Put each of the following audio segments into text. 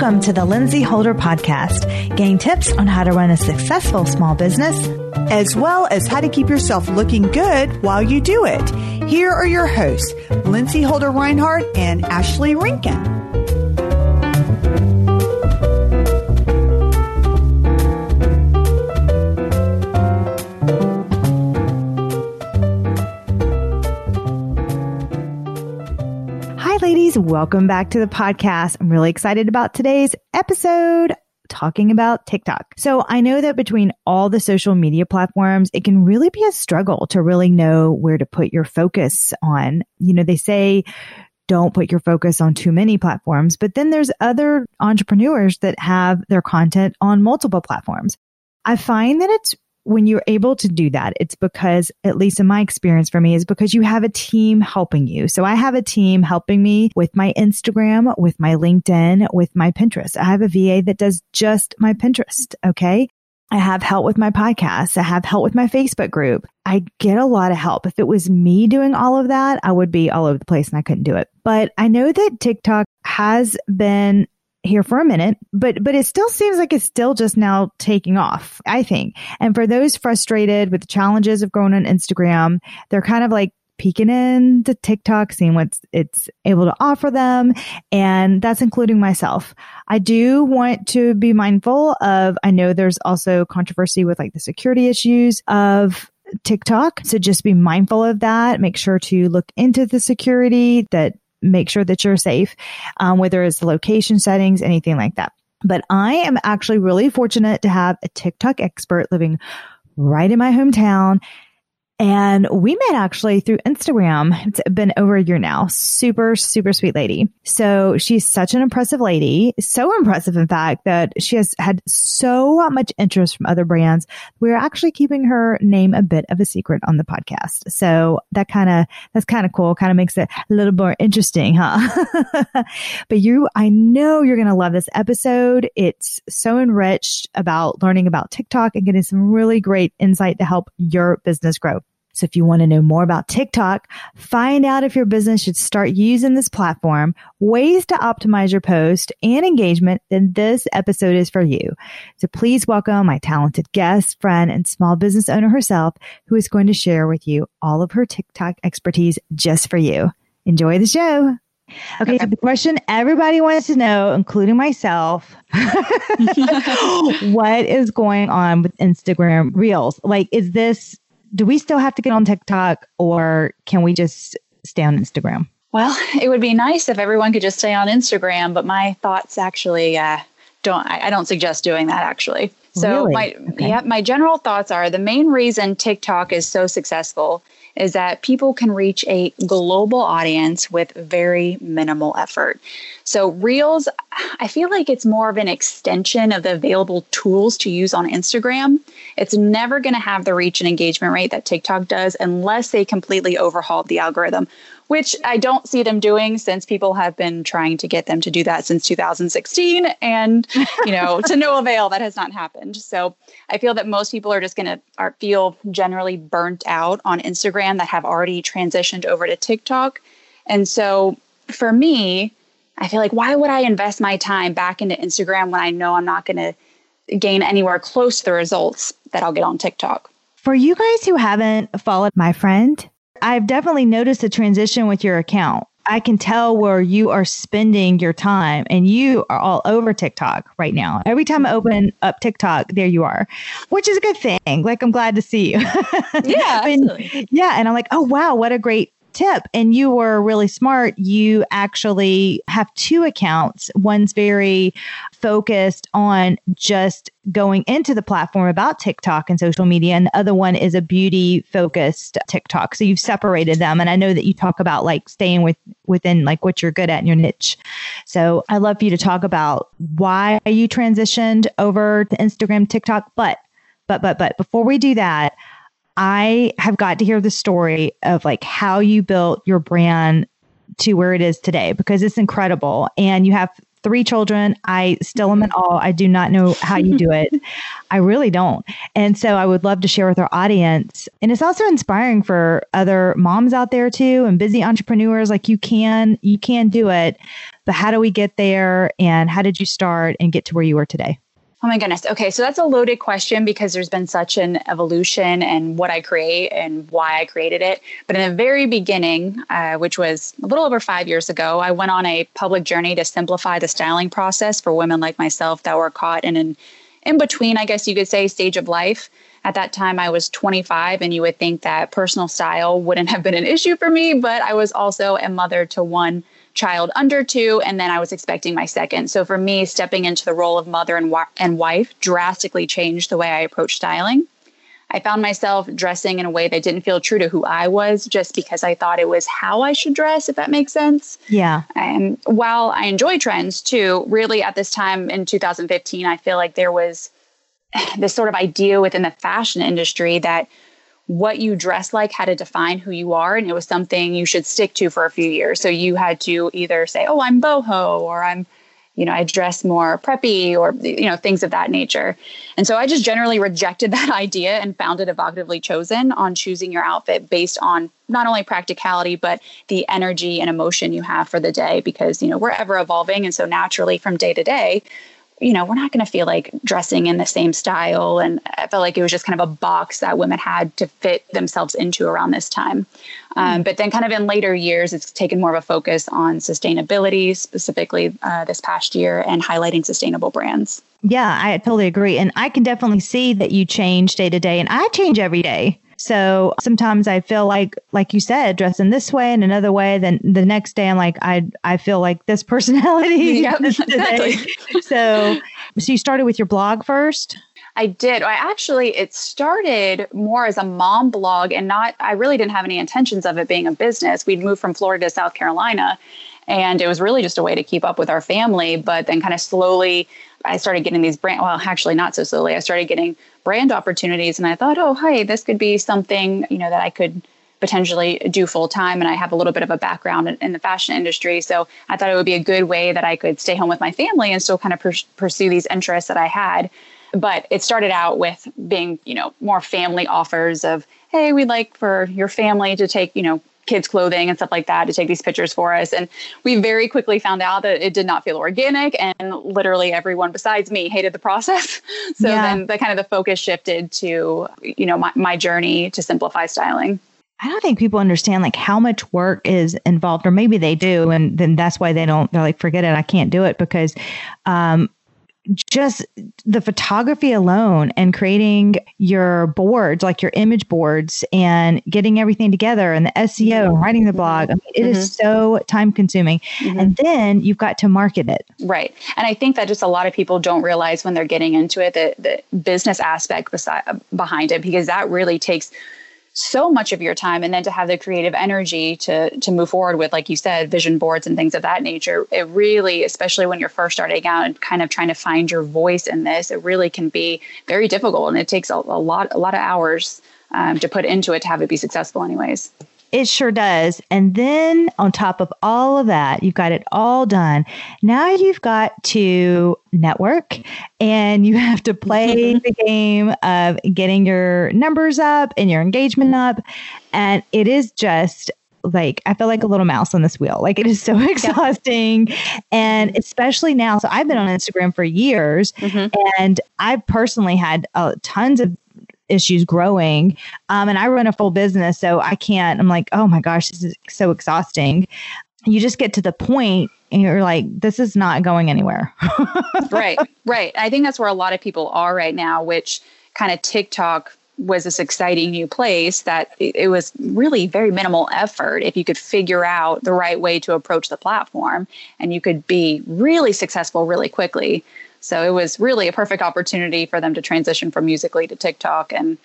Welcome to the Lindsey Holder Podcast. Gain tips on how to run a successful small business, as well as how to keep yourself looking good while you do it. Here are your hosts, Lindsey Holder Reinhardt and Ashley Rinkin. Ladies, welcome back to the podcast. I'm really excited about today's episode talking about TikTok. So I know that between all the social media platforms, it can really be a struggle to really know where to put your focus on. You know, they say don't put your focus on too many platforms, but then there's other entrepreneurs that have their content on multiple platforms. I find that it's when you're able to do that, it's because, at least in my experience for me, is because you have a team helping you. So I have a team helping me with my Instagram, with my LinkedIn, with my Pinterest. I have a VA that does just my Pinterest. Okay. I have help with my podcast. I have help with my Facebook group. I get a lot of help. If it was me doing all of that, I would be all over the place and I couldn't do it. But I know that TikTok has been here for a minute, but it still seems like it's still just now taking off, I think. And for those frustrated with the challenges of growing on Instagram, they're kind of like peeking into TikTok, seeing what it's able to offer them. And that's including myself. I do want to be mindful of, I know there's also controversy with like the security issues of TikTok. So just be mindful of that. Make sure to look into the security, that make sure that you're safe, whether it's location settings, anything like that. But I am actually really fortunate to have a TikTok expert living right in my hometown. And we met actually through Instagram. It's been over a year now. Super, super sweet lady. So she's such an impressive lady. So impressive, in fact, that she has had so much interest from other brands. We're actually keeping her name a bit of a secret on the podcast. So that's kind of cool. Kind of makes it a little more interesting, huh? But I know you're going to love this episode. It's so enriched about learning about TikTok and getting some really great insight to help your business grow. So if you want to know more about TikTok, find out if your business should start using this platform, ways to optimize your post and engagement, then this episode is for you. So please welcome my talented guest, friend, and small business owner herself, who is going to share with you all of her TikTok expertise just for you. Enjoy the show. Okay, so the question everybody wants to know, including myself, what is going on with Instagram Reels? Like, do we still have to get on TikTok, or can we just stay on Instagram? Well, it would be nice if everyone could just stay on Instagram, but my thoughts actually I don't suggest doing that actually. So really? My general thoughts are the main reason TikTok is so successful is that people can reach a global audience with very minimal effort. So Reels, I feel like it's more of an extension of the available tools to use on Instagram. It's never going to have the reach and engagement rate that TikTok does unless they completely overhaul the algorithm, which I don't see them doing, since people have been trying to get them to do that since 2016. And, to no avail, that has not happened. So I feel that most people are just going to feel generally burnt out on Instagram that have already transitioned over to TikTok. And so for me, I feel like, why would I invest my time back into Instagram when I know I'm not going to gain anywhere close to the results that I'll get on TikTok? For you guys who haven't followed my friend, I've definitely noticed a transition with your account. I can tell where you are spending your time, and you are all over TikTok right now. Every time I open up TikTok, there you are, which is a good thing. Like, I'm glad to see you. Yeah. And I'm like, oh, wow, what a great tip. And you were really smart. You actually have two accounts. One's very focused on just going into the platform about TikTok and social media, and the other one is a beauty focused TikTok. So you've separated them. And I know that you talk about like staying within like what you're good at in your niche. So I'd love for you to talk about why you transitioned over to Instagram, TikTok. But before we do that, I have got to hear the story of like how you built your brand to where it is today, because it's incredible. And you have three children. I still am in awe. I do not know how you do it. I really don't. And so I would love to share with our audience. And it's also inspiring for other moms out there too, and busy entrepreneurs. Like you can do it, but how do we get there? And how did you start and get to where you are today? Oh my goodness. Okay. So that's a loaded question because there's been such an evolution in what I create and why I created it. But in the very beginning, which was a little over 5 years ago, I went on a public journey to simplify the styling process for women like myself that were caught in an in-between, I guess you could say, stage of life. At that time, I was 25, and you would think that personal style wouldn't have been an issue for me, but I was also a mother to one child under two, and then I was expecting my second. So for me, stepping into the role of mother and wife drastically changed the way I approached styling. I found myself dressing in a way that didn't feel true to who I was, just because I thought it was how I should dress, if that makes sense. Yeah. And while I enjoy trends too, really at this time in 2015, I feel like there was this sort of idea within the fashion industry that what you dress like had to define who you are. And it was something you should stick to for a few years. So you had to either say, oh, I'm boho, or I'm, you know, I dress more preppy, or, you know, things of that nature. And so I just generally rejected that idea and found it evocatively chosen on choosing your outfit based on not only practicality, but the energy and emotion you have for the day, because, you know, we're ever evolving. And so naturally from day to day, you know, we're not going to feel like dressing in the same style. And I felt like it was just kind of a box that women had to fit themselves into around this time. But then kind of in later years, it's taken more of a focus on sustainability, specifically this past year, and highlighting sustainable brands. Yeah, I totally agree. And I can definitely see that you change day to day, and I change every day. So sometimes I feel like you said, dressing this way and another way. Then the next day, I'm like, I feel like this personality. Yep, this exactly. So you started with your blog first? I did. It started more as a mom blog, and I really didn't have any intentions of it being a business. We'd moved from Florida to South Carolina, and it was really just a way to keep up with our family. But then kind of slowly, I started getting these brand opportunities. And I thought, oh, hey, this could be something, you know, that I could potentially do full time. And I have a little bit of a background in the fashion industry. So I thought it would be a good way that I could stay home with my family and still kind of pursue these interests that I had. But it started out with being, you know, more family offers of, hey, we'd like for your family to take, you know, kids' clothing and stuff like that, to take these pictures for us. And we very quickly found out that it did not feel organic, and literally everyone besides me hated the process. So Then the focus shifted to, you know, my journey to simplify styling. I don't think people understand like how much work is involved, or maybe they do. And then that's why they're like, forget it, I can't do it, because, just the photography alone and creating your boards, like your image boards, and getting everything together, and the SEO and writing the blog, I mean, it is so time consuming. And then you've got to market it. Right. And I think that just a lot of people don't realize when they're getting into it, the business aspect behind it, because that really takes so much of your time. And then to have the creative energy to move forward with, like you said, vision boards and things of that nature, it really, especially when you're first starting out and kind of trying to find your voice in this, it really can be very difficult. And it takes a lot of hours to put into it to have it be successful anyways. It sure does. And then on top of all of that, you've got it all done. Now you've got to network, and you have to play the game of getting your numbers up and your engagement up. And it is just like, I feel like a little mouse on this wheel. Like, it is so exhausting. Yeah. And especially now, so I've been on Instagram for years, and I've personally had tons of issues growing. And I run a full business, so I can't, I'm like, oh my gosh, this is so exhausting. You just get to the point and you're like, this is not going anywhere. Right. I think that's where a lot of people are right now, which kind of TikTok was this exciting new place that it was really very minimal effort if you could figure out the right way to approach the platform, and you could be really successful really quickly. So it was really a perfect opportunity for them to transition from Musical.ly to TikTok and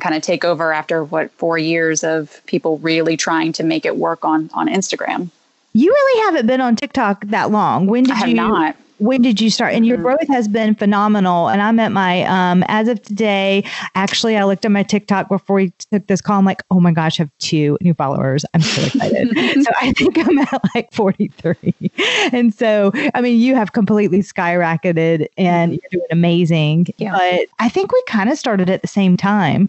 kind of take over after 4 years of people really trying to make it work on Instagram. You really haven't been on TikTok that long. When did you? I have not. When did you start? And your growth has been phenomenal. And I'm at my, as of today, actually, I looked at my TikTok before we took this call. I'm like, oh my gosh, I have 2 new followers. I'm so excited. So I think I'm at like 43. And so, I mean, you have completely skyrocketed and you're doing amazing. Yeah. But I think we kind of started at the same time.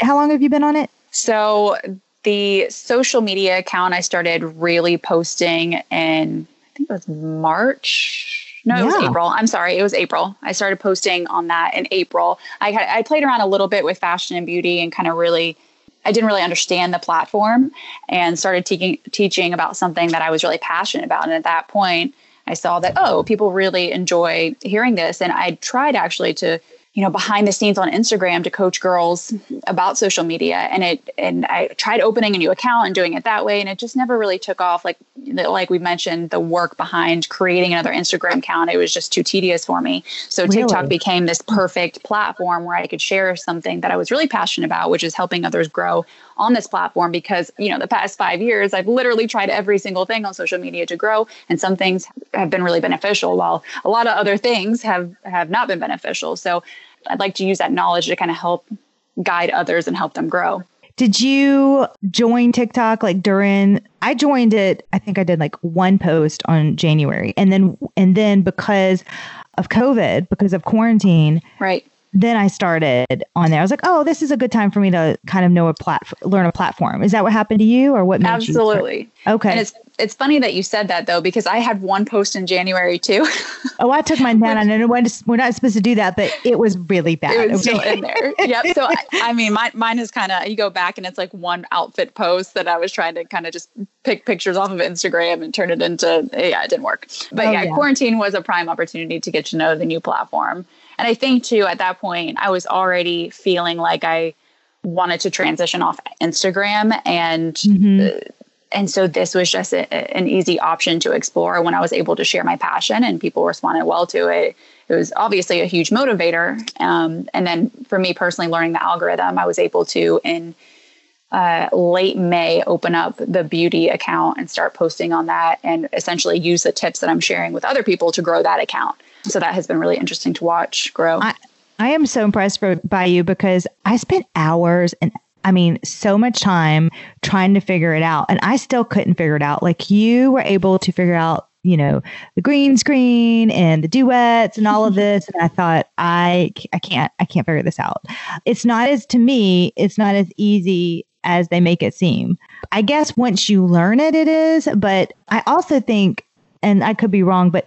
How long have you been on it? So the social media account, I started really posting in, I think it was March. No, yeah. It was April. I'm sorry. It was April. I started posting on that in April. I played around a little bit with fashion and beauty and kind of really, I didn't really understand the platform and started teaching about something that I was really passionate about. And at that point I saw that, oh, people really enjoy hearing this. And I tried actually to, behind the scenes on Instagram to coach girls about social media. And I tried opening a new account and doing it that way. And it just never really took off. Like we mentioned, the work behind creating another Instagram account, it was just too tedious for me. So TikTok became this perfect platform where I could share something that I was really passionate about, which is helping others grow on this platform. Because, the past 5 years, I've literally tried every single thing on social media to grow. And some things have been really beneficial, while a lot of other things have not been beneficial. So I'd like to use that knowledge to kind of help guide others and help them grow. Did you join TikTok I joined it, I think I did like 1 post on January. And then because of COVID, because of quarantine, right? Then I started on there. I was like, oh, this is a good time for me to kind of learn a platform. Is that what happened to you, or what made you start? Okay. And it's funny that you said that, though, because I had 1 post in January, too. Oh, I took mine down. I know we're not supposed to do that, but it was really bad. It was still in there. Yep. So, I mean, mine is kind of, you go back and it's like 1 outfit post that I was trying to kind of just pick pictures off of Instagram and turn it into, it didn't work. But quarantine was a prime opportunity to get to know the new platform. And I think, too, at that point, I was already feeling like I wanted to transition off Instagram. And and so this was just an easy option to explore when I was able to share my passion and people responded well to it. It was obviously a huge motivator. And then for me personally, learning the algorithm, I was able to, in late May, open up the beauty account and start posting on that and essentially use the tips that I'm sharing with other people to grow that account. So that has been really interesting to watch grow. I am so impressed by you, because I spent hours and so much time trying to figure it out. And I still couldn't figure it out. Like, you were able to figure out, the green screen and the duets and all of this. And I thought, I can't figure this out. It's not as easy as they make it seem. I guess once you learn it, it is. But I also think, and I could be wrong, but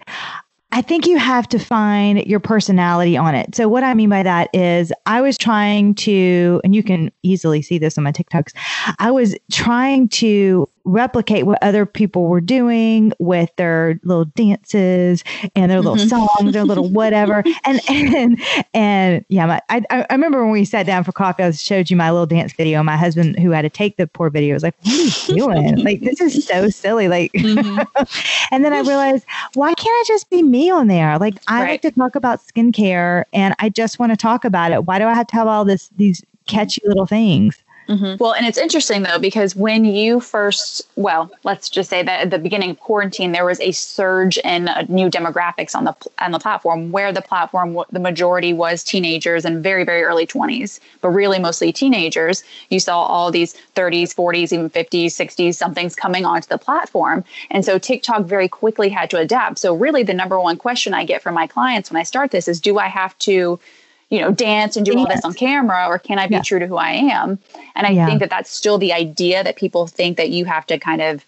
I think you have to find your personality on it. So what I mean by that is, I was trying to, and you can easily see this on my TikToks, I was trying to replicate what other people were doing with their little dances and their little songs, their little whatever. And yeah, I remember when we sat down for coffee, I showed you my little dance video. My husband, who had to take the poor video, was like, "What are you doing? Like, this is so silly." Like, and then I realized, why can't I just be me on there? Like, I like to talk about skincare, and I just want to talk about it. Why do I have to have all these catchy little things? Mm-hmm. Well, and it's interesting, though, because when you first, let's just say that at the beginning of quarantine, there was a surge in new demographics on the platform, where the majority was teenagers and very, very early 20s, but really mostly teenagers. You saw all these 30s, 40s, even 50s, 60s, somethings coming onto the platform. And so TikTok very quickly had to adapt. So really, the number one question I get from my clients when I start this is, do I have to dance and do all this on camera, or can I be true to who I am? And I think that that's still the idea, that people think that you have to kind of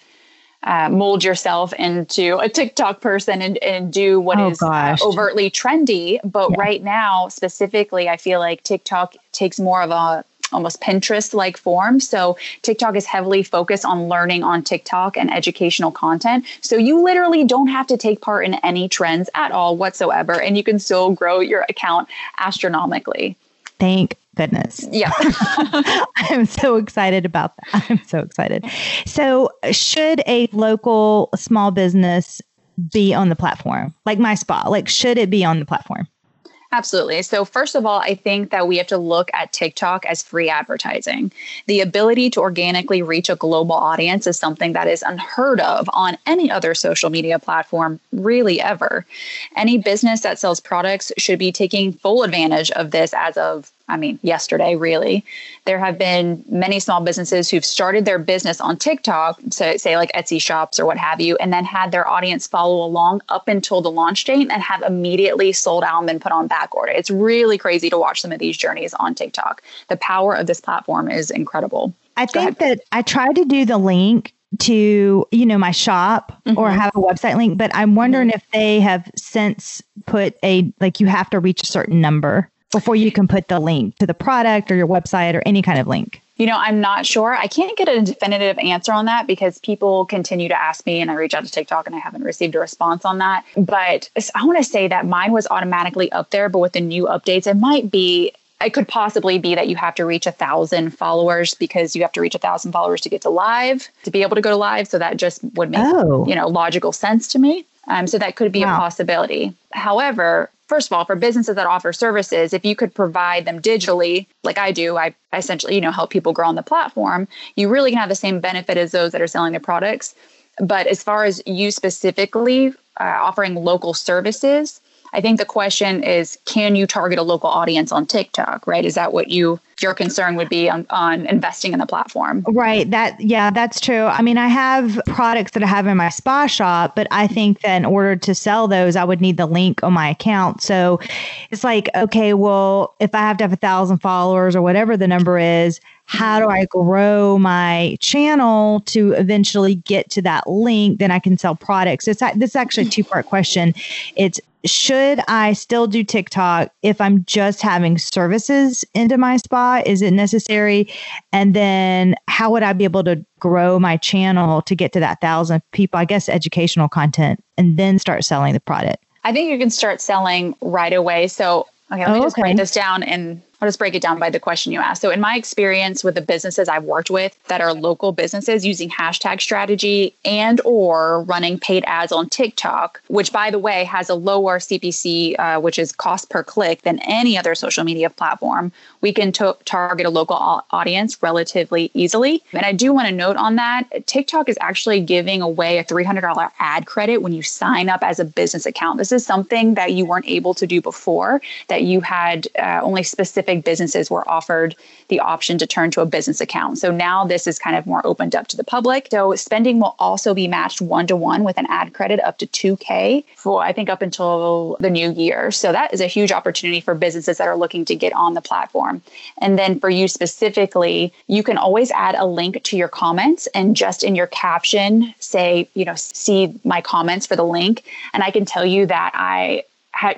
mold yourself into a TikTok person and do what is overtly trendy. But right now, specifically, I feel like TikTok takes more of a almost Pinterest-like form. So TikTok is heavily focused on learning on TikTok and educational content. So you literally don't have to take part in any trends at all whatsoever, and you can still grow your account astronomically. Thank goodness. Yeah. I'm so excited about that. I'm so excited. So should a local small business be on the platform? Like my spa, should it be on the platform? Absolutely. So first of all, I think that we have to look at TikTok as free advertising. The ability to organically reach a global audience is something that is unheard of on any other social media platform really ever. Any business that sells products should be taking full advantage of this as of, I mean, yesterday, really. There have been many small businesses who've started their business on TikTok, so say like Etsy shops or what have you, and then had their audience follow along up until the launch date and have immediately sold out and been put on back order. It's really crazy to watch some of these journeys on TikTok. The power of this platform is incredible. I think that I tried to do the link to, you know, my shop or have a website link, but I'm wondering if they have since put a, like you have to reach a certain number before you can put the link to the product or your website or any kind of link. You know, I'm not sure. I can't get a definitive answer on that because people continue to ask me and I reach out to TikTok and I haven't received a response on that. But I want to say that mine was automatically up there, but with the new updates, it might be, it could possibly be that you have to reach 1,000 followers because you have to reach 1,000 followers to get to live, to be able to go to live. So that just would make, you know, logical sense to me. So that could be a possibility. However, first of all, for businesses that offer services, if you could provide them digitally, like I do, I essentially, you know, help people grow on the platform, you really can have the same benefit as those that are selling their products. But as far as you specifically offering local services, I think the question is, can you target a local audience on TikTok, right? Is that what you, your concern would be on investing in the platform? Right. Yeah, that's true. I mean, I have products that I have in my spa shop, but I think that in order to sell those, I would need the link on my account. So it's like, okay, well, if I have to have 1,000 followers or whatever the number is, how do I grow my channel to eventually get to that link? Then I can sell products. So this is actually a two-part question. It's, should I still do TikTok if I'm just having services into my spa? Is it necessary? And then how would I be able to grow my channel to get to that 1,000 people? I guess educational content, and then start selling the product. I think you can start selling right away. So okay, let me just break this down and I'll just break it down by the question you asked. So in my experience with the businesses I've worked with that are local businesses using hashtag strategy and or running paid ads on TikTok, which by the way has a lower CPC, which is cost per click, than any other social media platform, we can target a local audience relatively easily. And I do want to note on that, TikTok is actually giving away a $300 ad credit when you sign up as a business account. This is something that you weren't able to do before, that you had only specific businesses were offered the option to turn to a business account. So now this is kind of more opened up to the public. So spending will also be matched 1-to-1 with an ad credit up to $2,000 for, I think, up until the new year. So that is a huge opportunity for businesses that are looking to get on the platform. And then for you specifically, you can always add a link to your comments and just in your caption, say, you know, see my comments for the link. And I can tell you that I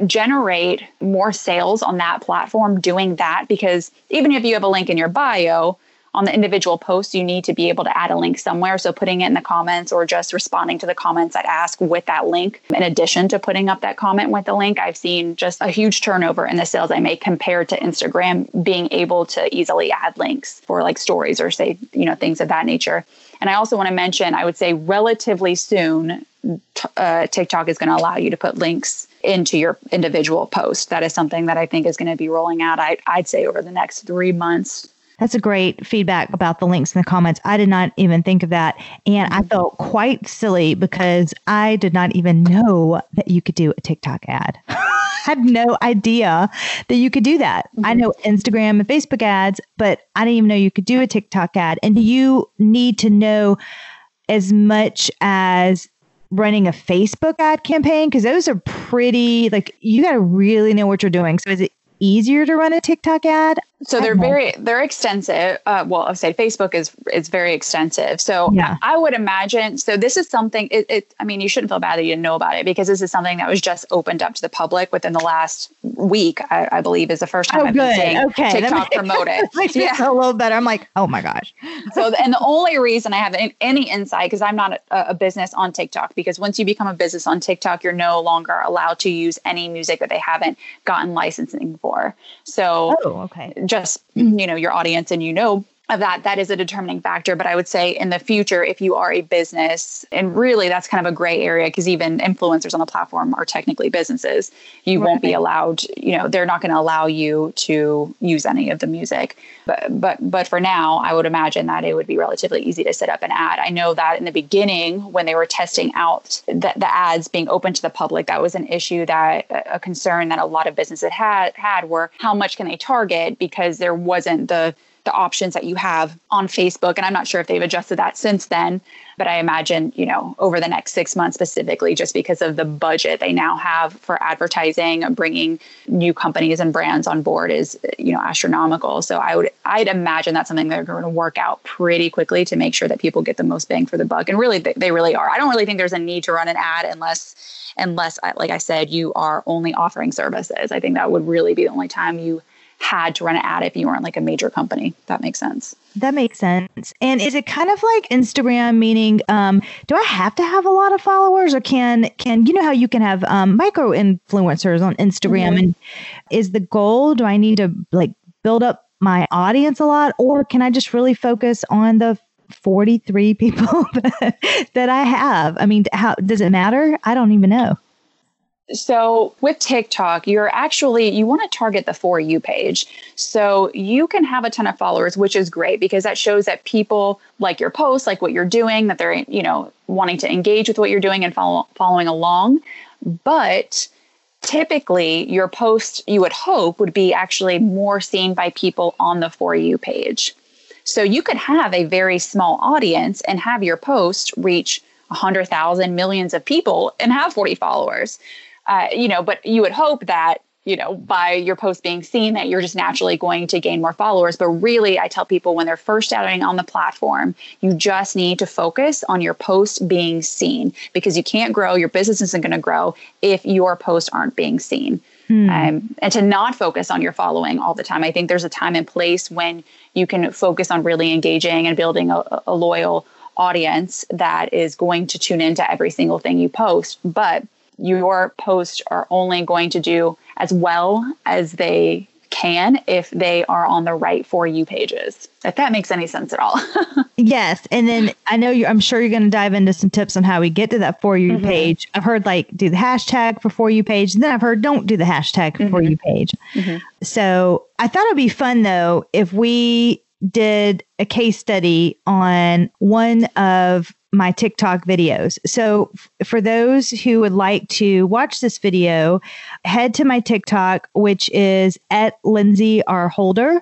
generate more sales on that platform doing that, because even if you have a link in your bio on the individual posts, you need to be able to add a link somewhere. So putting it in the comments or just responding to the comments I'd ask with that link, in addition to putting up that comment with the link, I've seen just a huge turnover in the sales I make compared to Instagram being able to easily add links for like stories or say, you know, things of that nature. And I also want to mention, I would say relatively soon, TikTok is going to allow you to put links into your individual post. That is something that I think is going to be rolling out, I'd say, over the next 3 months. That's a great feedback about the links in the comments. I did not even think of that. And I felt quite silly because I did not even know that you could do a TikTok ad. I had no idea that you could do that. I know Instagram and Facebook ads, but I didn't even know you could do a TikTok ad. And you need to know as much as running a Facebook ad campaign, because those are pretty, like, you got to really know what you're doing. So is it easier to run a TikTok ad? So they're extensive. Well, I'd say Facebook is very extensive. So yeah. I would imagine, so this is something, I mean, you shouldn't feel bad that you didn't know about it, because this is something that was just opened up to the public within the last week, I believe is the first time I've been seeing TikTok promote it. A little better. I'm like, oh my gosh. So, and the only reason I have any insight, because I'm not a business on TikTok, because once you become a business on TikTok, you're no longer allowed to use any music that they haven't gotten licensing for. So just, you know, your audience and, you know, of that, that is a determining factor. But I would say in the future, if you are a business, and really that's kind of a gray area because even influencers on the platform are technically businesses, you won't be allowed, you know, they're not going to allow you to use any of the music. But for now, I would imagine that it would be relatively easy to set up an ad. I know that in the beginning, when they were testing out the ads being open to the public, that was an issue, that a concern that a lot of businesses had were how much can they target, because there wasn't the options that you have on Facebook. And I'm not sure if they've adjusted that since then, but I imagine, you know, over the next 6 months specifically, just because of the budget they now have for advertising and bringing new companies and brands on board is, you know, astronomical. So I'd imagine that's something they're going to work out pretty quickly to make sure that people get the most bang for the buck. And really, they really are. I don't really think there's a need to run an ad unless, like I said, you are only offering services. I think that would really be the only time you had to run an ad if you weren't like a major company. That makes sense. That makes sense. And is it kind of like Instagram, meaning do I have to have a lot of followers, or can you know how you can have micro influencers on Instagram? Mm-hmm. And is the goal, do I need to like build up my audience a lot, or can I just really focus on the 43 people that I have? I mean, how does it matter? I don't even know. So with TikTok, you want to target the For You page. So you can have a ton of followers, which is great because that shows that people like your posts, like what you're doing, that they're, you know, wanting to engage with what you're doing and following along. But typically your post, you would hope, would be actually more seen by people on the For You page. So you could have a very small audience and have your post reach 100,000 millions of people and have 40 followers. You know, but you would hope that, you know, by your post being seen, that you're just naturally going to gain more followers. But really, I tell people when they're first starting on the platform, you just need to focus on your post being seen, because you can't grow, your business isn't going to grow if your posts aren't being seen. And to not focus on your following all the time. I think there's a time and place when you can focus on really engaging and building a loyal audience that is going to tune into every single thing you post. But your posts are only going to do as well as they can if they are on the right For You pages, if that makes any sense at all. Yes. And then I know I'm sure you're going to dive into some tips on how we get to that For You page. I've heard like do the hashtag for You page. And then I've heard don't do the hashtag for You page. So I thought it'd be fun though, if we did a case study on one of my TikTok videos. So for those who would like to watch this video, head to my TikTok, which is @LindseyRHolder.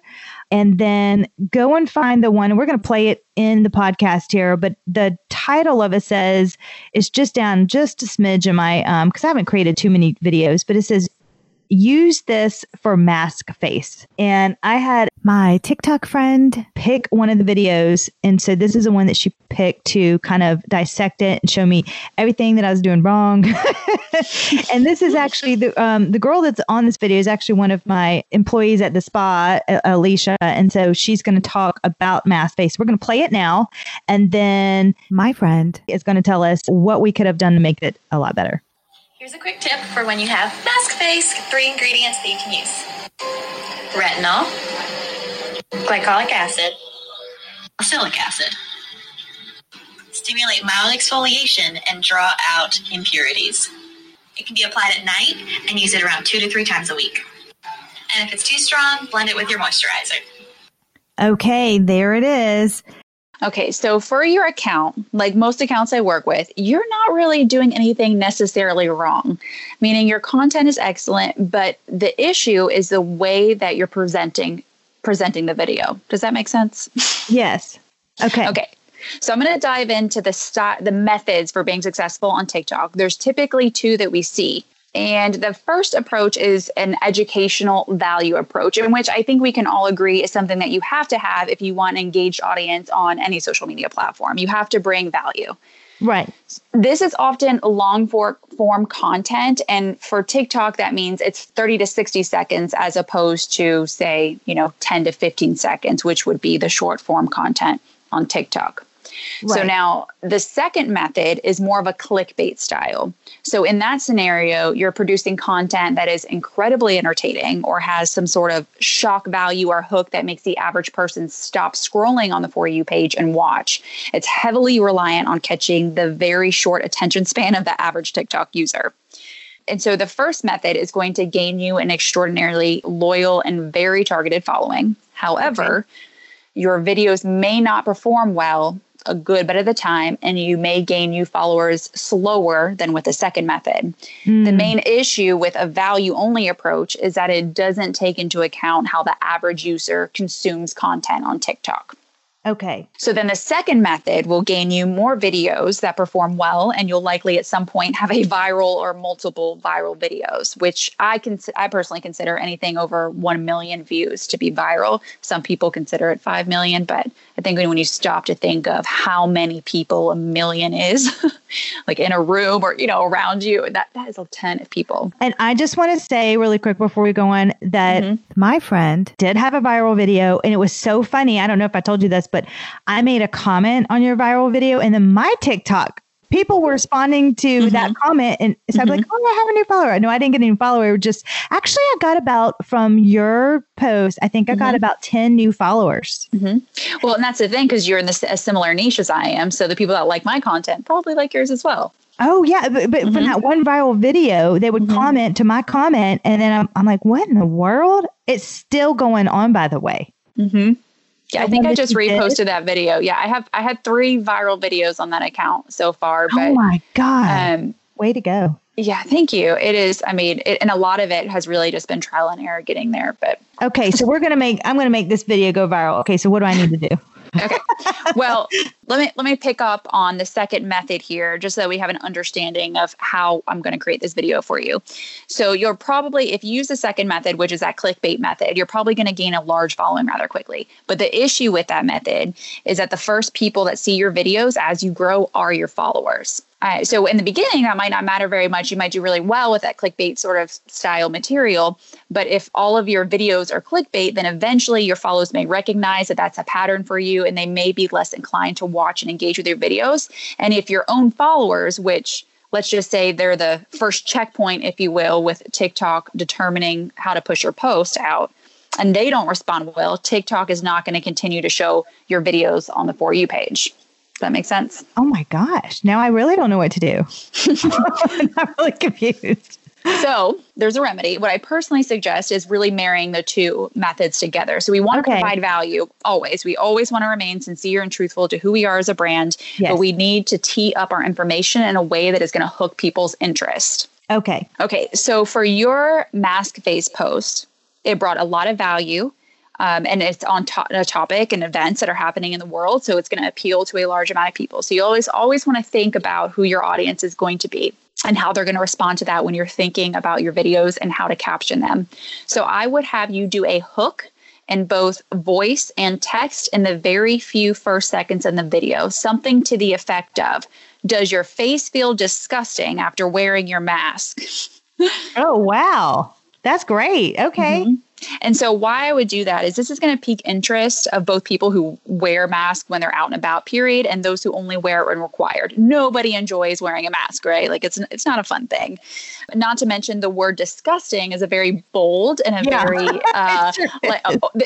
And then go and find the one. We're going to play it in the podcast here, but the title of it says, it's just down just a smidge in my, because I haven't created too many videos, but it says, use this for mask face. And I had my TikTok friend pick one of the videos. And so this is the one that she picked to kind of dissect it and show me everything that I was doing wrong. And this is actually the girl that's on this video is actually one of my employees at the spa, Alicia. And so she's going to talk about mask face. We're going to play it now. And then my friend is going to tell us what we could have done to make it a lot better. Here's a quick tip for when you have mask face. 3 ingredients that you can use. Retinol, glycolic acid, salicylic acid. Stimulate mild exfoliation and draw out impurities. It can be applied at night and use it around 2 to 3 times a week. And if it's too strong, blend it with your moisturizer. Okay, there it is. Okay, so for your account, like most accounts I work with, you're not really doing anything necessarily wrong, meaning your content is excellent, but the issue is the way that you're presenting the video. Does that make sense? Yes. Okay. So I'm going to dive into the methods for being successful on TikTok. There's typically 2 that we see. And the first approach is an educational value approach, in which I think we can all agree is something that you have to have if you want an engaged audience on any social media platform. You have to bring value. Right. This is often long form content. And for TikTok, that means it's 30 to 60 seconds as opposed to, say, you know, 10 to 15 seconds, which would be the short form content on TikTok. Right. So now the second method is more of a clickbait style. So in that scenario, you're producing content that is incredibly entertaining or has some sort of shock value or hook that makes the average person stop scrolling on the For You page and watch. It's heavily reliant on catching the very short attention span of the average TikTok user. And so the first method is going to gain you an extraordinarily loyal and very targeted following. However, your videos may not perform well a good bit of the time, and you may gain new followers slower than with the second method. The main issue with a value-only approach is that it doesn't take into account how the average user consumes content on TikTok. Okay. So then the second method will gain you more videos that perform well, and you'll likely at some point have a viral or multiple viral videos, which I personally consider anything over 1 million views to be viral. Some people consider it 5 million, but I think when you stop to think of how many people 1 million is, like in a room or, around you, that is a ton of people. And I just want to say really quick before we go on that my friend did have a viral video, and it was so funny. I don't know if I told you this, but I made a comment on your viral video, and then my TikTok people were responding to that comment. And so I'm like, I have a new follower. No, I didn't get any follower. I got about from your post, I think I got about 10 new followers. Well, and that's the thing, because you're in a similar niche as I am. So the people that like my content probably like yours as well. Oh, yeah. But from that one viral video, they would comment to my comment. And then I'm like, what in the world? It's still going on, by the way. Yeah, I think I just reposted that video. Yeah, I had 3 viral videos on that account so far. But, oh my God. Way to go. Yeah, thank you. It is. I mean, and a lot of it has really just been trial and error getting there. But okay, so I'm going to make this video go viral. Okay, so what do I need to do? Okay. Well, let me pick up on the second method here, just so we have an understanding of how I'm going to create this video for you. So you're probably, if you use the second method, which is that clickbait method, you're probably going to gain a large following rather quickly. But the issue with that method is that the first people that see your videos as you grow are your followers. So in the beginning, that might not matter very much. You might do really well with that clickbait sort of style material. But if all of your videos are clickbait, then eventually your followers may recognize that that's a pattern for you, and they may be less inclined to watch and engage with your videos. And if your own followers, which let's just say they're the first checkpoint, if you will, with TikTok determining how to push your post out, and they don't respond well, TikTok is not going to continue to show your videos on the For You page. Does that make sense? Oh my gosh. Now I really don't know what to do. I'm really confused. So there's a remedy. What I personally suggest is really marrying the two methods together. So we want to provide value always. We always want to remain sincere and truthful to who we are as a brand, but we need to tee up our information in a way that is going to hook people's interest. Okay. Okay. So for your mask face post, it brought a lot of value. And it's on a topic and events that are happening in the world. So it's going to appeal to a large amount of people. So you always want to think about who your audience is going to be and how they're going to respond to that when you're thinking about your videos and how to caption them. So I would have you do a hook in both voice and text in the very few first seconds in the video, something to the effect of, does your face feel disgusting after wearing your mask? Oh, wow. That's great. Okay. And so why I would do that is this is going to pique interest of both people who wear masks when they're out and about, period, and those who only wear it when required. Nobody enjoys wearing a mask, right? Like it's not a fun thing. Not to mention the word disgusting is a very bold and a very,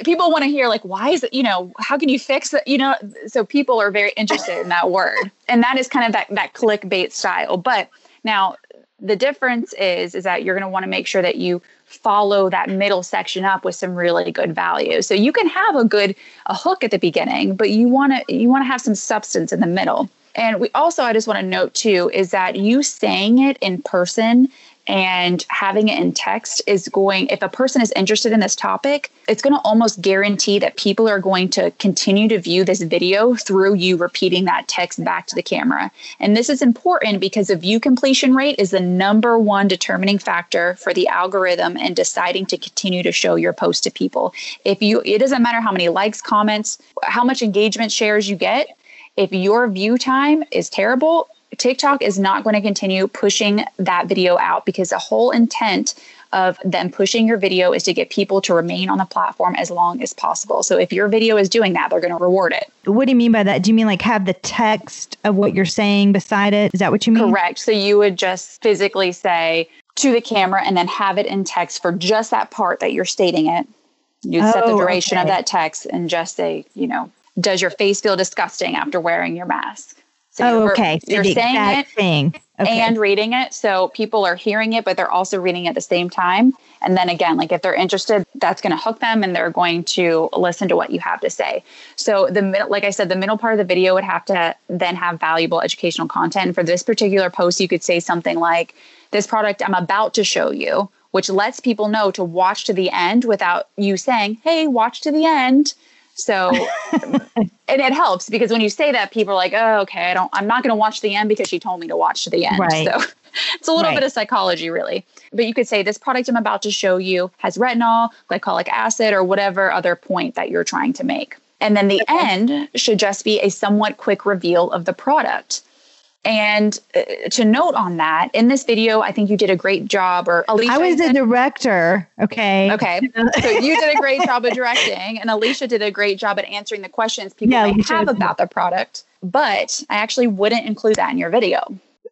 people want to hear like, why is it, how can you fix it? So people are very interested in that word. And that is kind of that clickbait style. But now the difference is that you're going to want to make sure that you follow that middle section up with some really good value. So you can have a hook at the beginning, but you want to have some substance in the middle. And I just want to note too, is that you saying it in person and having it in text is if a person is interested in this topic, it's going to almost guarantee that people are going to continue to view this video through you repeating that text back to the camera. And this is important because the view completion rate is the number one determining factor for the algorithm and deciding to continue to show your post to people. It doesn't matter how many likes, comments, how much engagement, shares you get. If your view time is terrible, TikTok is not going to continue pushing that video out, because the whole intent of them pushing your video is to get people to remain on the platform as long as possible. So if your video is doing that, they're going to reward it. What do you mean by that? Do you mean like have the text of what you're saying beside it? Is that what you mean? Correct. So you would just physically say to the camera and then have it in text for just that part that you're stating it. You'd set the duration of that text and just say, you know, does your face feel disgusting after wearing your mask? So you're saying it and reading it. So people are hearing it, but they're also reading it at the same time. And then again, like if they're interested, that's going to hook them and they're going to listen to what you have to say. So like I said, the middle part of the video would have to then have valuable educational content. For this particular post, you could say something like, this product I'm about to show you, which lets people know to watch to the end without you saying, hey, watch to the end. So, and it helps because when you say that, people are like, oh, okay, I'm not going to watch the end because she told me to watch to the end. Right. So it's a little bit of psychology really, but you could say this product I'm about to show you has retinol, glycolic acid, or whatever other point that you're trying to make. And then the end should just be a somewhat quick reveal of the product. And to note on that, in this video, I think you did a great job. Or Alicia, I was the director. Okay. So you did a great job of directing, and Alicia did a great job at answering the questions people may have about the product. But I actually wouldn't include that in your video.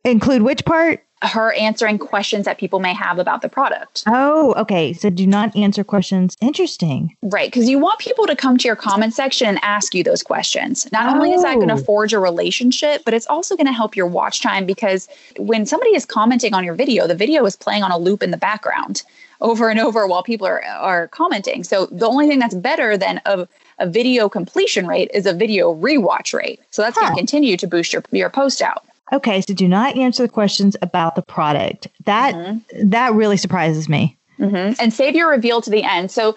Include which part? Her answering questions that people may have about the product. Oh, okay. So do not answer questions. Interesting. Right. Because you want people to come to your comment section and ask you those questions. Not only is that going to forge a relationship, but it's also going to help your watch time, because when somebody is commenting on your video, the video is playing on a loop in the background over and over while people are commenting. So the only thing that's better than a video completion rate is a video rewatch rate. So that's going to continue to boost your post out. Okay, so do not answer the questions about the product. That really surprises me. Mm-hmm. And save your reveal to the end. So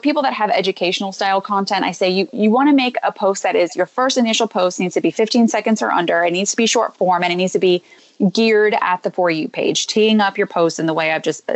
people that have educational style content, I say you want to make a post that is your first initial post needs to be 15 seconds or under. It needs to be short form, and it needs to be geared at the For You page, teeing up your post in the way I've just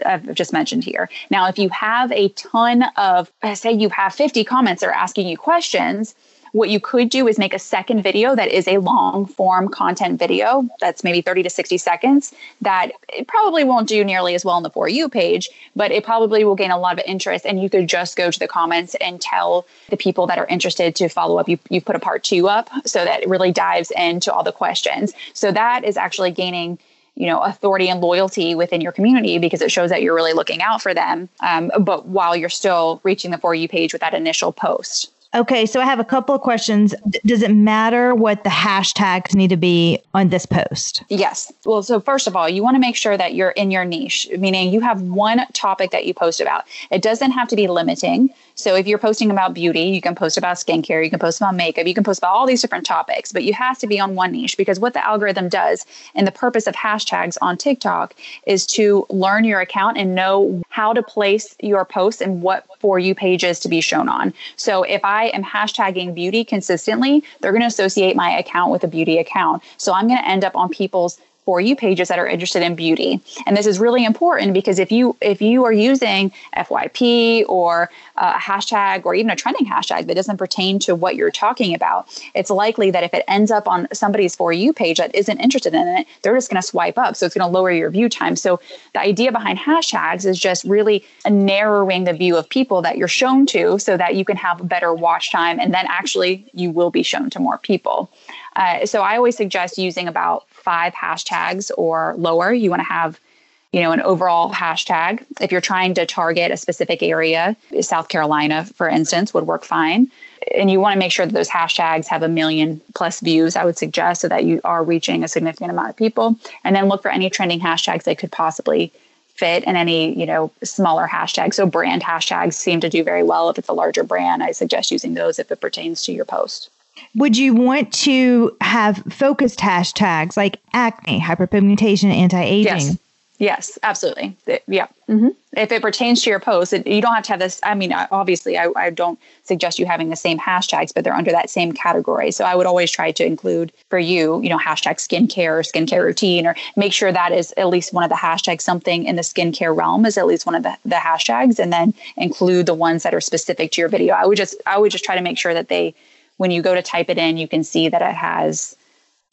mentioned here. Now, if you have a ton of, say you have 50 comments that are asking you questions, what you could do is make a second video that is a long form content video that's maybe 30 to 60 seconds that it probably won't do nearly as well on the For You page, but it probably will gain a lot of interest. And you could just go to the comments and tell the people that are interested to follow up. You've put a part 2 up so that it really dives into all the questions. So that is actually gaining authority and loyalty within your community because it shows that you're really looking out for them, but while you're still reaching the For You page with that initial post. Okay, so I have a couple of questions. Does it matter what the hashtags need to be on this post? Yes. Well, so first of all, you want to make sure that you're in your niche, meaning you have one topic that you post about. It doesn't have to be limiting. So if you're posting about beauty, you can post about skincare, you can post about makeup, you can post about all these different topics, but you have to be on one niche, because what the algorithm does and the purpose of hashtags on TikTok is to learn your account and know how to place your posts and what For You pages to be shown on. So if I am hashtagging beauty consistently, they're going to associate my account with a beauty account. So I'm going to end up on people's For You pages that are interested in beauty. And this is really important because if you are using FYP or a hashtag or even a trending hashtag that doesn't pertain to what you're talking about, it's likely that if it ends up on somebody's For You page that isn't interested in it, they're just going to swipe up. So it's going to lower your view time. So the idea behind hashtags is just really narrowing the view of people that you're shown to so that you can have better watch time. And then actually you will be shown to more people. So I always suggest using about 5 hashtags or lower. You want to have, an overall hashtag. If you're trying to target a specific area, South Carolina, for instance, would work fine. And you want to make sure that those hashtags have 1 million+ views, I would suggest, so that you are reaching a significant amount of people. And then look for any trending hashtags that could possibly fit and any, smaller hashtags. So brand hashtags seem to do very well. If it's a larger brand, I suggest using those if it pertains to your post. Would you want to have focused hashtags like acne, hyperpigmentation, anti-aging? Yes, absolutely. Yeah. Mm-hmm. If it pertains to your post, you don't have to have this. I mean, obviously, I don't suggest you having the same hashtags, but they're under that same category. So I would always try to include for you, hashtag skincare or skincare routine, or make sure that is at least one of the hashtags. Something in the skincare realm is at least one of the hashtags, and then include the ones that are specific to your video. I would just try to make sure that when you go to type it in, you can see that it has,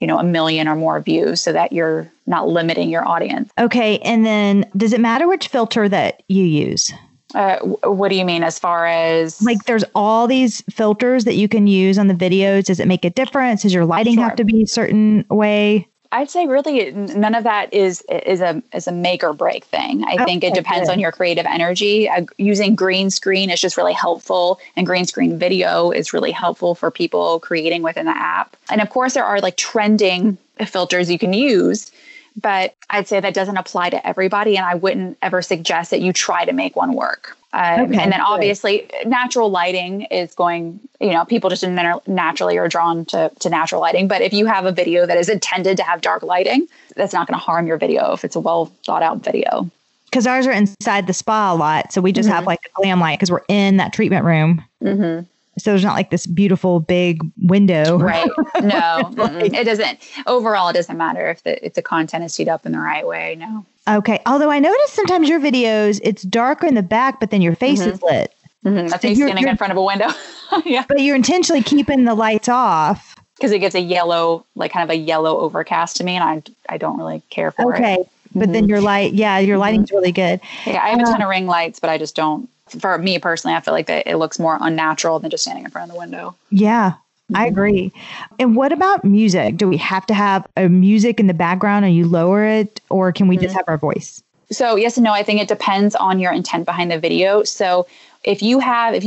you know, 1 million or more views so that you're not limiting your audience. Okay. And then does it matter which filter that you use? What do you mean as far as? Like there's all these filters that you can use on the videos. Does it make a difference? Does your lighting have to be a certain way? I'd say really none of that is a make or break thing. I think it depends on your creative energy. Using green screen is just really helpful, and green screen video is really helpful for people creating within the app. And of course there are like trending filters you can use, but I'd say that doesn't apply to everybody, and I wouldn't ever suggest that you try to make one work. And then obviously natural lighting is going, you know, people just naturally are drawn to natural lighting. But if you have a video that is intended to have dark lighting, that's not going to harm your video if it's a well thought out video. Because ours are inside the spa a lot. So we just have like a glam light because we're in that treatment room. Mm-hmm. So there's not like this beautiful big window. Right. No, like, it doesn't. Overall, it doesn't matter if the content is teed up in the right way. No. Okay. Although I noticed sometimes your videos, it's darker in the back, but then your face is lit. Mm-hmm. That's so you're standing in front of a window. Yeah. But you're intentionally keeping the lights off. Because it gives a yellow, like kind of a yellow overcast to me. And I don't really care for it. Okay. But then your light, your lighting's really good. Yeah. I have a ton of ring lights, but I just don't. For me personally, I feel like that it looks more unnatural than just standing in front of the window. Yeah, I agree. And what about music? Do we have to have a music in the background and you lower it, or can we just have our voice? So yes and no, I think it depends on your intent behind the video. So if you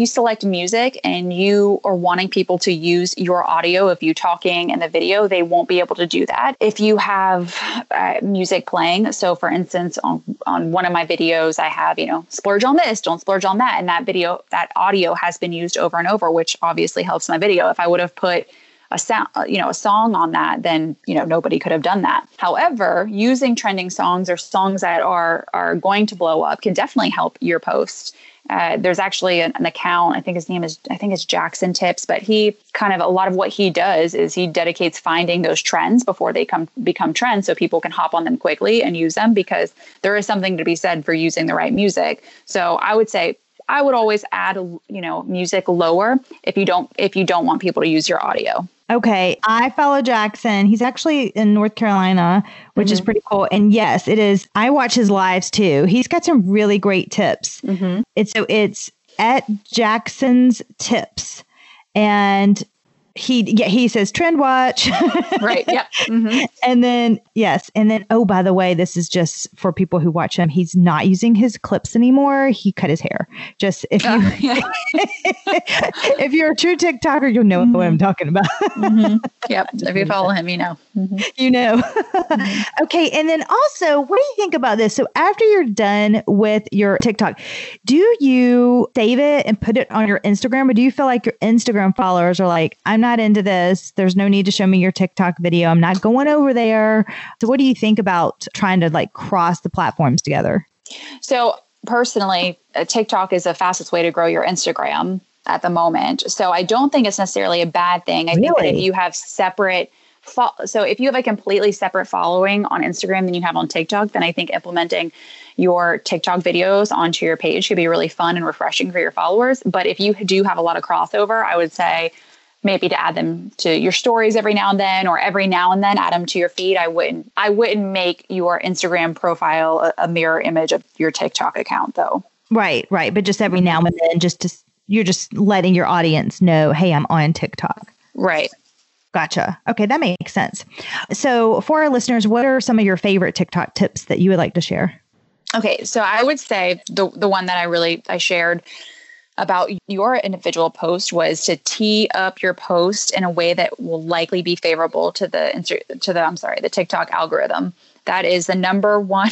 select music and you are wanting people to use your audio of you talking in the video, they won't be able to do that. If you have music playing, so for instance, on one of my videos, I have, you know, splurge on this, don't splurge on that. And that video, that audio has been used over and over, which obviously helps my video. If I would have put a sound, you know, a song on that, then, you know, nobody could have done that. However, using trending songs or songs that are going to blow up can definitely help your post. There's actually an account, I think it's Jackson Tips, but he kind of, a lot of what he does is he dedicates finding those trends before they become trends so people can hop on them quickly and use them, because there is something to be said for using the right music. So I would say, I would always add, you know, music lower if you don't want people to use your audio. Okay. I follow Jackson. He's actually in North Carolina, which is pretty cool. And yes, it is. I watch his lives too. He's got some really great tips. Mm-hmm. It's at Jackson's Tips, and he says trend watch. Right. Yeah. Mm-hmm. And then, yes. And then, oh, by the way, this is just for people who watch him. He's not using his clips anymore. He cut his hair. Just if you're a true TikToker, you'll know what I'm talking about. Yep. If you follow him, you know. You know. Okay. And then also, what do you think about this? So after you're done with your TikTok, do you save it and put it on your Instagram? Or do you feel like your Instagram followers are like, I'm not into this. There's no need to show me your TikTok video. I'm not going over there. So what do you think about trying to like cross the platforms together? So personally, TikTok is the fastest way to grow your Instagram at the moment. So I don't think it's necessarily a bad thing. I think that if you have a completely separate following on Instagram than you have on TikTok, then I think implementing your TikTok videos onto your page could be really fun and refreshing for your followers. But if you do have a lot of crossover, I would say maybe to add them to your stories every now and then, or every now and then add them to your feed. I wouldn't make your Instagram profile a mirror image of your TikTok account though. Right. Right. But just every now and then you're just letting your audience know, hey, I'm on TikTok. Right. Gotcha. Okay. That makes sense. So for our listeners, what are some of your favorite TikTok tips that you would like to share? Okay. So I would say the one that I shared about your individual post was to tee up your post in a way that will likely be favorable to the TikTok algorithm. That is the number one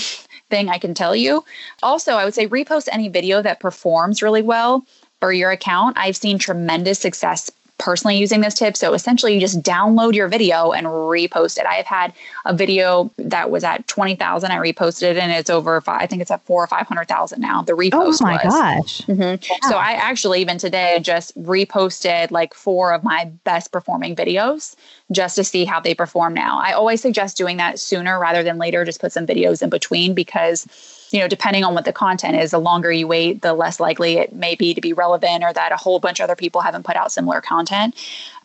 thing I can tell you. Also, I would say repost any video that performs really well for your account. I've seen tremendous success personally using this tip. So essentially you just download your video and repost it. I have had a video that was at 20,000. I reposted it and it's over, I think it's at 400,000 or 500,000 now. The repost was. Oh my gosh. Mm-hmm. Wow. So I actually even today just reposted like 4 of my best performing videos just to see how they perform now. I always suggest doing that sooner rather than later. Just put some videos in between because, you know, depending on what the content is, the longer you wait, the less likely it may be to be relevant or that a whole bunch of other people haven't put out similar content.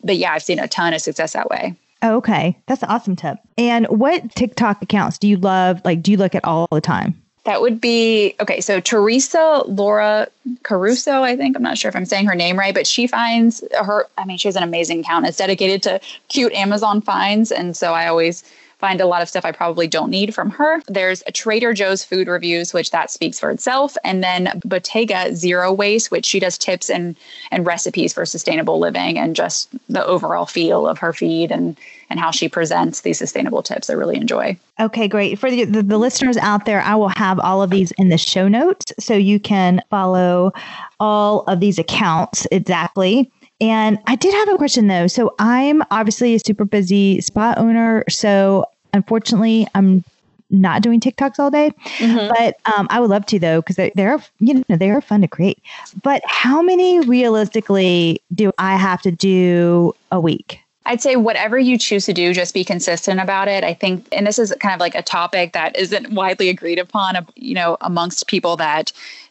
But yeah, I've seen a ton of success that way. Okay. That's an awesome tip. And what TikTok accounts do you love? Like, do you look at all the time? That would be, okay, so Teresa Laura Caruso, I think. I'm not sure if I'm saying her name right, but she finds her, I mean, she has an amazing account. It's dedicated to cute Amazon finds. And so I always find a lot of stuff I probably don't need from her. There's a Trader Joe's food reviews, which that speaks for itself. And then Bottega Zero Waste, which she does tips and recipes for sustainable living, and just the overall feel of her feed and how she presents these sustainable tips. I really enjoy. Okay, great. For the listeners out there, I will have all of these in the show notes so you can follow all of these accounts exactly. And I did have a question though. So I'm obviously a super busy spa owner. So unfortunately, I'm not doing TikToks all day, but I would love to though, because they are fun to create. But how many realistically do I have to do a week? I'd say whatever you choose to do, just be consistent about it. I think, and this is kind of like a topic that isn't widely agreed upon, you know, amongst people that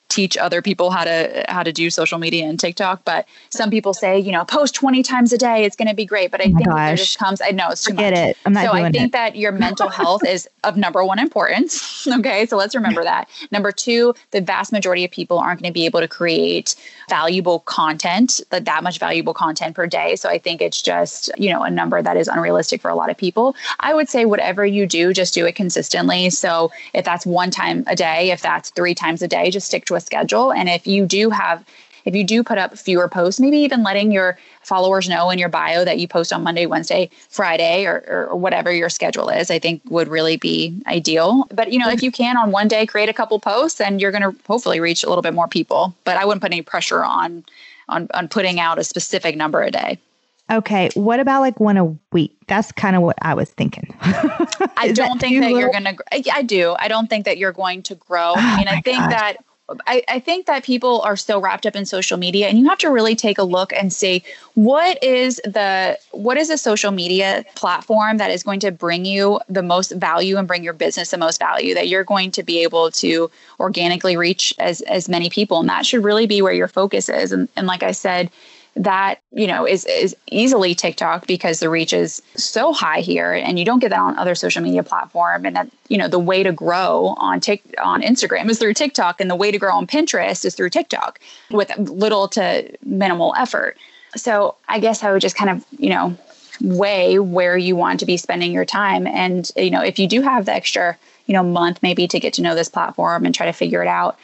teach other people how to do social media and TikTok. But some people say, you know, post 20 times a day, it's going to be great. But I think there just comes, I know it's too much. It. I'm not so doing I think it. That your mental health is of number one importance. Okay. So let's remember that. Number two, the vast majority of people aren't going to be able to create valuable content, that much valuable content per day. So I think it's just, you know, a number that is unrealistic for a lot of people. I would say whatever you do, just do it consistently. So if that's one time a day, if that's three times a day, just stick to a schedule. And if you do put up fewer posts, maybe even letting your followers know in your bio that you post on Monday, Wednesday, Friday, or whatever your schedule is, I think would really be ideal. But, you know, if you can on one day, create a couple posts and you're going to hopefully reach a little bit more people, but I wouldn't put any pressure on putting out a specific number a day. Okay. What about like one a week? That's kind of what I was thinking. I don't think that you're going to, I do. I don't think that you're going to grow. I mean, I think that I think that people are so wrapped up in social media, and you have to really take a look and see what is a social media platform that is going to bring you the most value and bring your business the most value, that you're going to be able to organically reach as many people. And that should really be where your focus is. And like I said, that, you know, is easily TikTok because the reach is so high here, and you don't get that on other social media platform. And that, you know, the way to grow on Instagram is through TikTok, and the way to grow on Pinterest is through TikTok with little to minimal effort. So I guess I would just kind of, you know, weigh where you want to be spending your time. And, you know, if you do have the extra, you know, month maybe to get to know this platform and try to figure it out,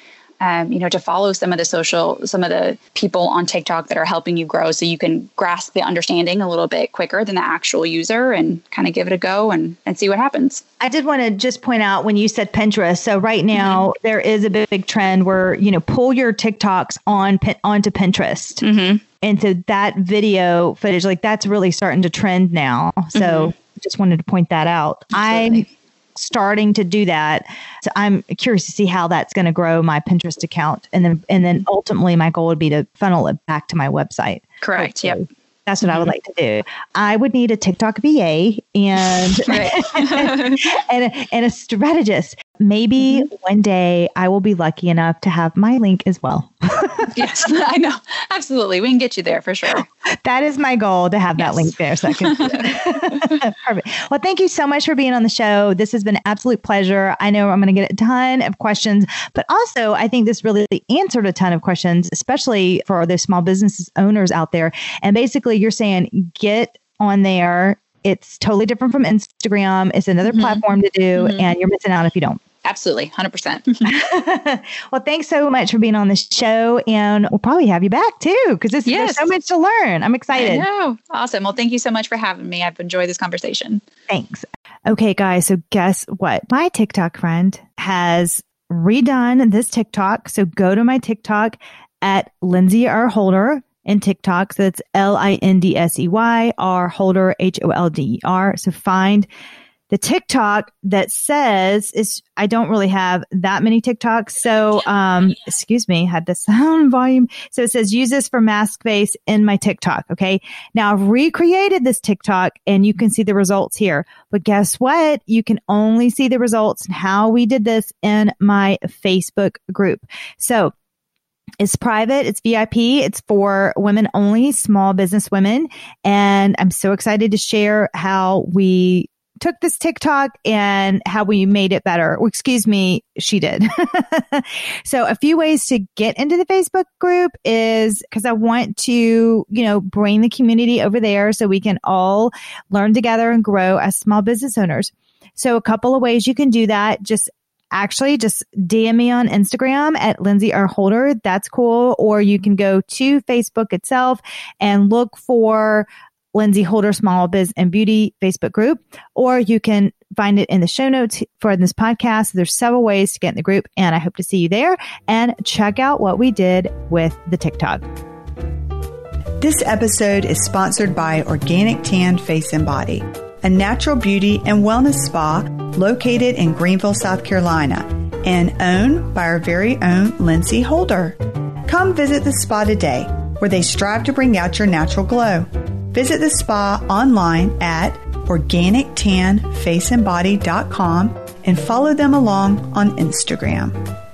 you know, to follow some of the people on TikTok that are helping you grow, so you can grasp the understanding a little bit quicker than the actual user, and kind of give it a go and see what happens. I did want to just point out when you said Pinterest. So right now there is a big trend where, you know, pull your TikToks onto Pinterest. And so that video footage, like that's really starting to trend now. So just wanted to point that out. Absolutely. I'm starting to do that. So I'm curious to see how that's going to grow my Pinterest account. And then ultimately my goal would be to funnel it back to my website. Correct. Hopefully. Yep. That's what I would like to do. I would need a TikTok VA and a strategist. Maybe one day I will be lucky enough to have my link as well. Yes, I know. Absolutely. We can get you there for sure. That is my goal, to have that link there. So I can Perfect. Well, thank you so much for being on the show. This has been an absolute pleasure. I know I'm going to get a ton of questions, but also I think this really answered a ton of questions, especially for those small business owners out there. And basically you're saying, get on there. It's totally different from Instagram. It's another platform to do, and you're missing out if you don't. Absolutely. 100%. Well, thanks so much for being on the show, and we'll probably have you back too, because there's so much to learn. I'm excited. I know. Awesome. Well, thank you so much for having me. I've enjoyed this conversation. Thanks. Okay, guys. So guess what? My TikTok friend has redone this TikTok. So go to my TikTok at Lindsey R. Holder in TikTok. So that's Lindsey R. Holder, Holder. So find the TikTok that says is, I don't really have that many TikToks. So, excuse me, had the sound volume. So it says, use this for mask face in my TikTok. Okay. Now I've recreated this TikTok and you can see the results here, but guess what? You can only see the results and how we did this in my Facebook group. So It's private. It's VIP. It's for women only, small business women. And I'm so excited to share how we took this TikTok and how we made it better. Well, excuse me, she did. So a few ways to get into the Facebook group is because I want to, bring the community over there so we can all learn together and grow as small business owners. So a couple of ways you can do that. Just DM me on Instagram at Lindsey R. Holder. That's cool. Or you can go to Facebook itself and look for Lindsey Holder Small Biz and Beauty Facebook group, or you can find it in the show notes for this podcast. There's several ways to get in the group, and I hope to see you there and check out what we did with the TikTok. This episode is sponsored by Organic Tan Face and Body, a natural beauty and wellness spa located in Greenville, South Carolina, and owned by our very own Lindsey Holder. Come visit the spa today, where they strive to bring out your natural glow. Visit the spa online at organictanfaceandbody.com and follow them along on Instagram.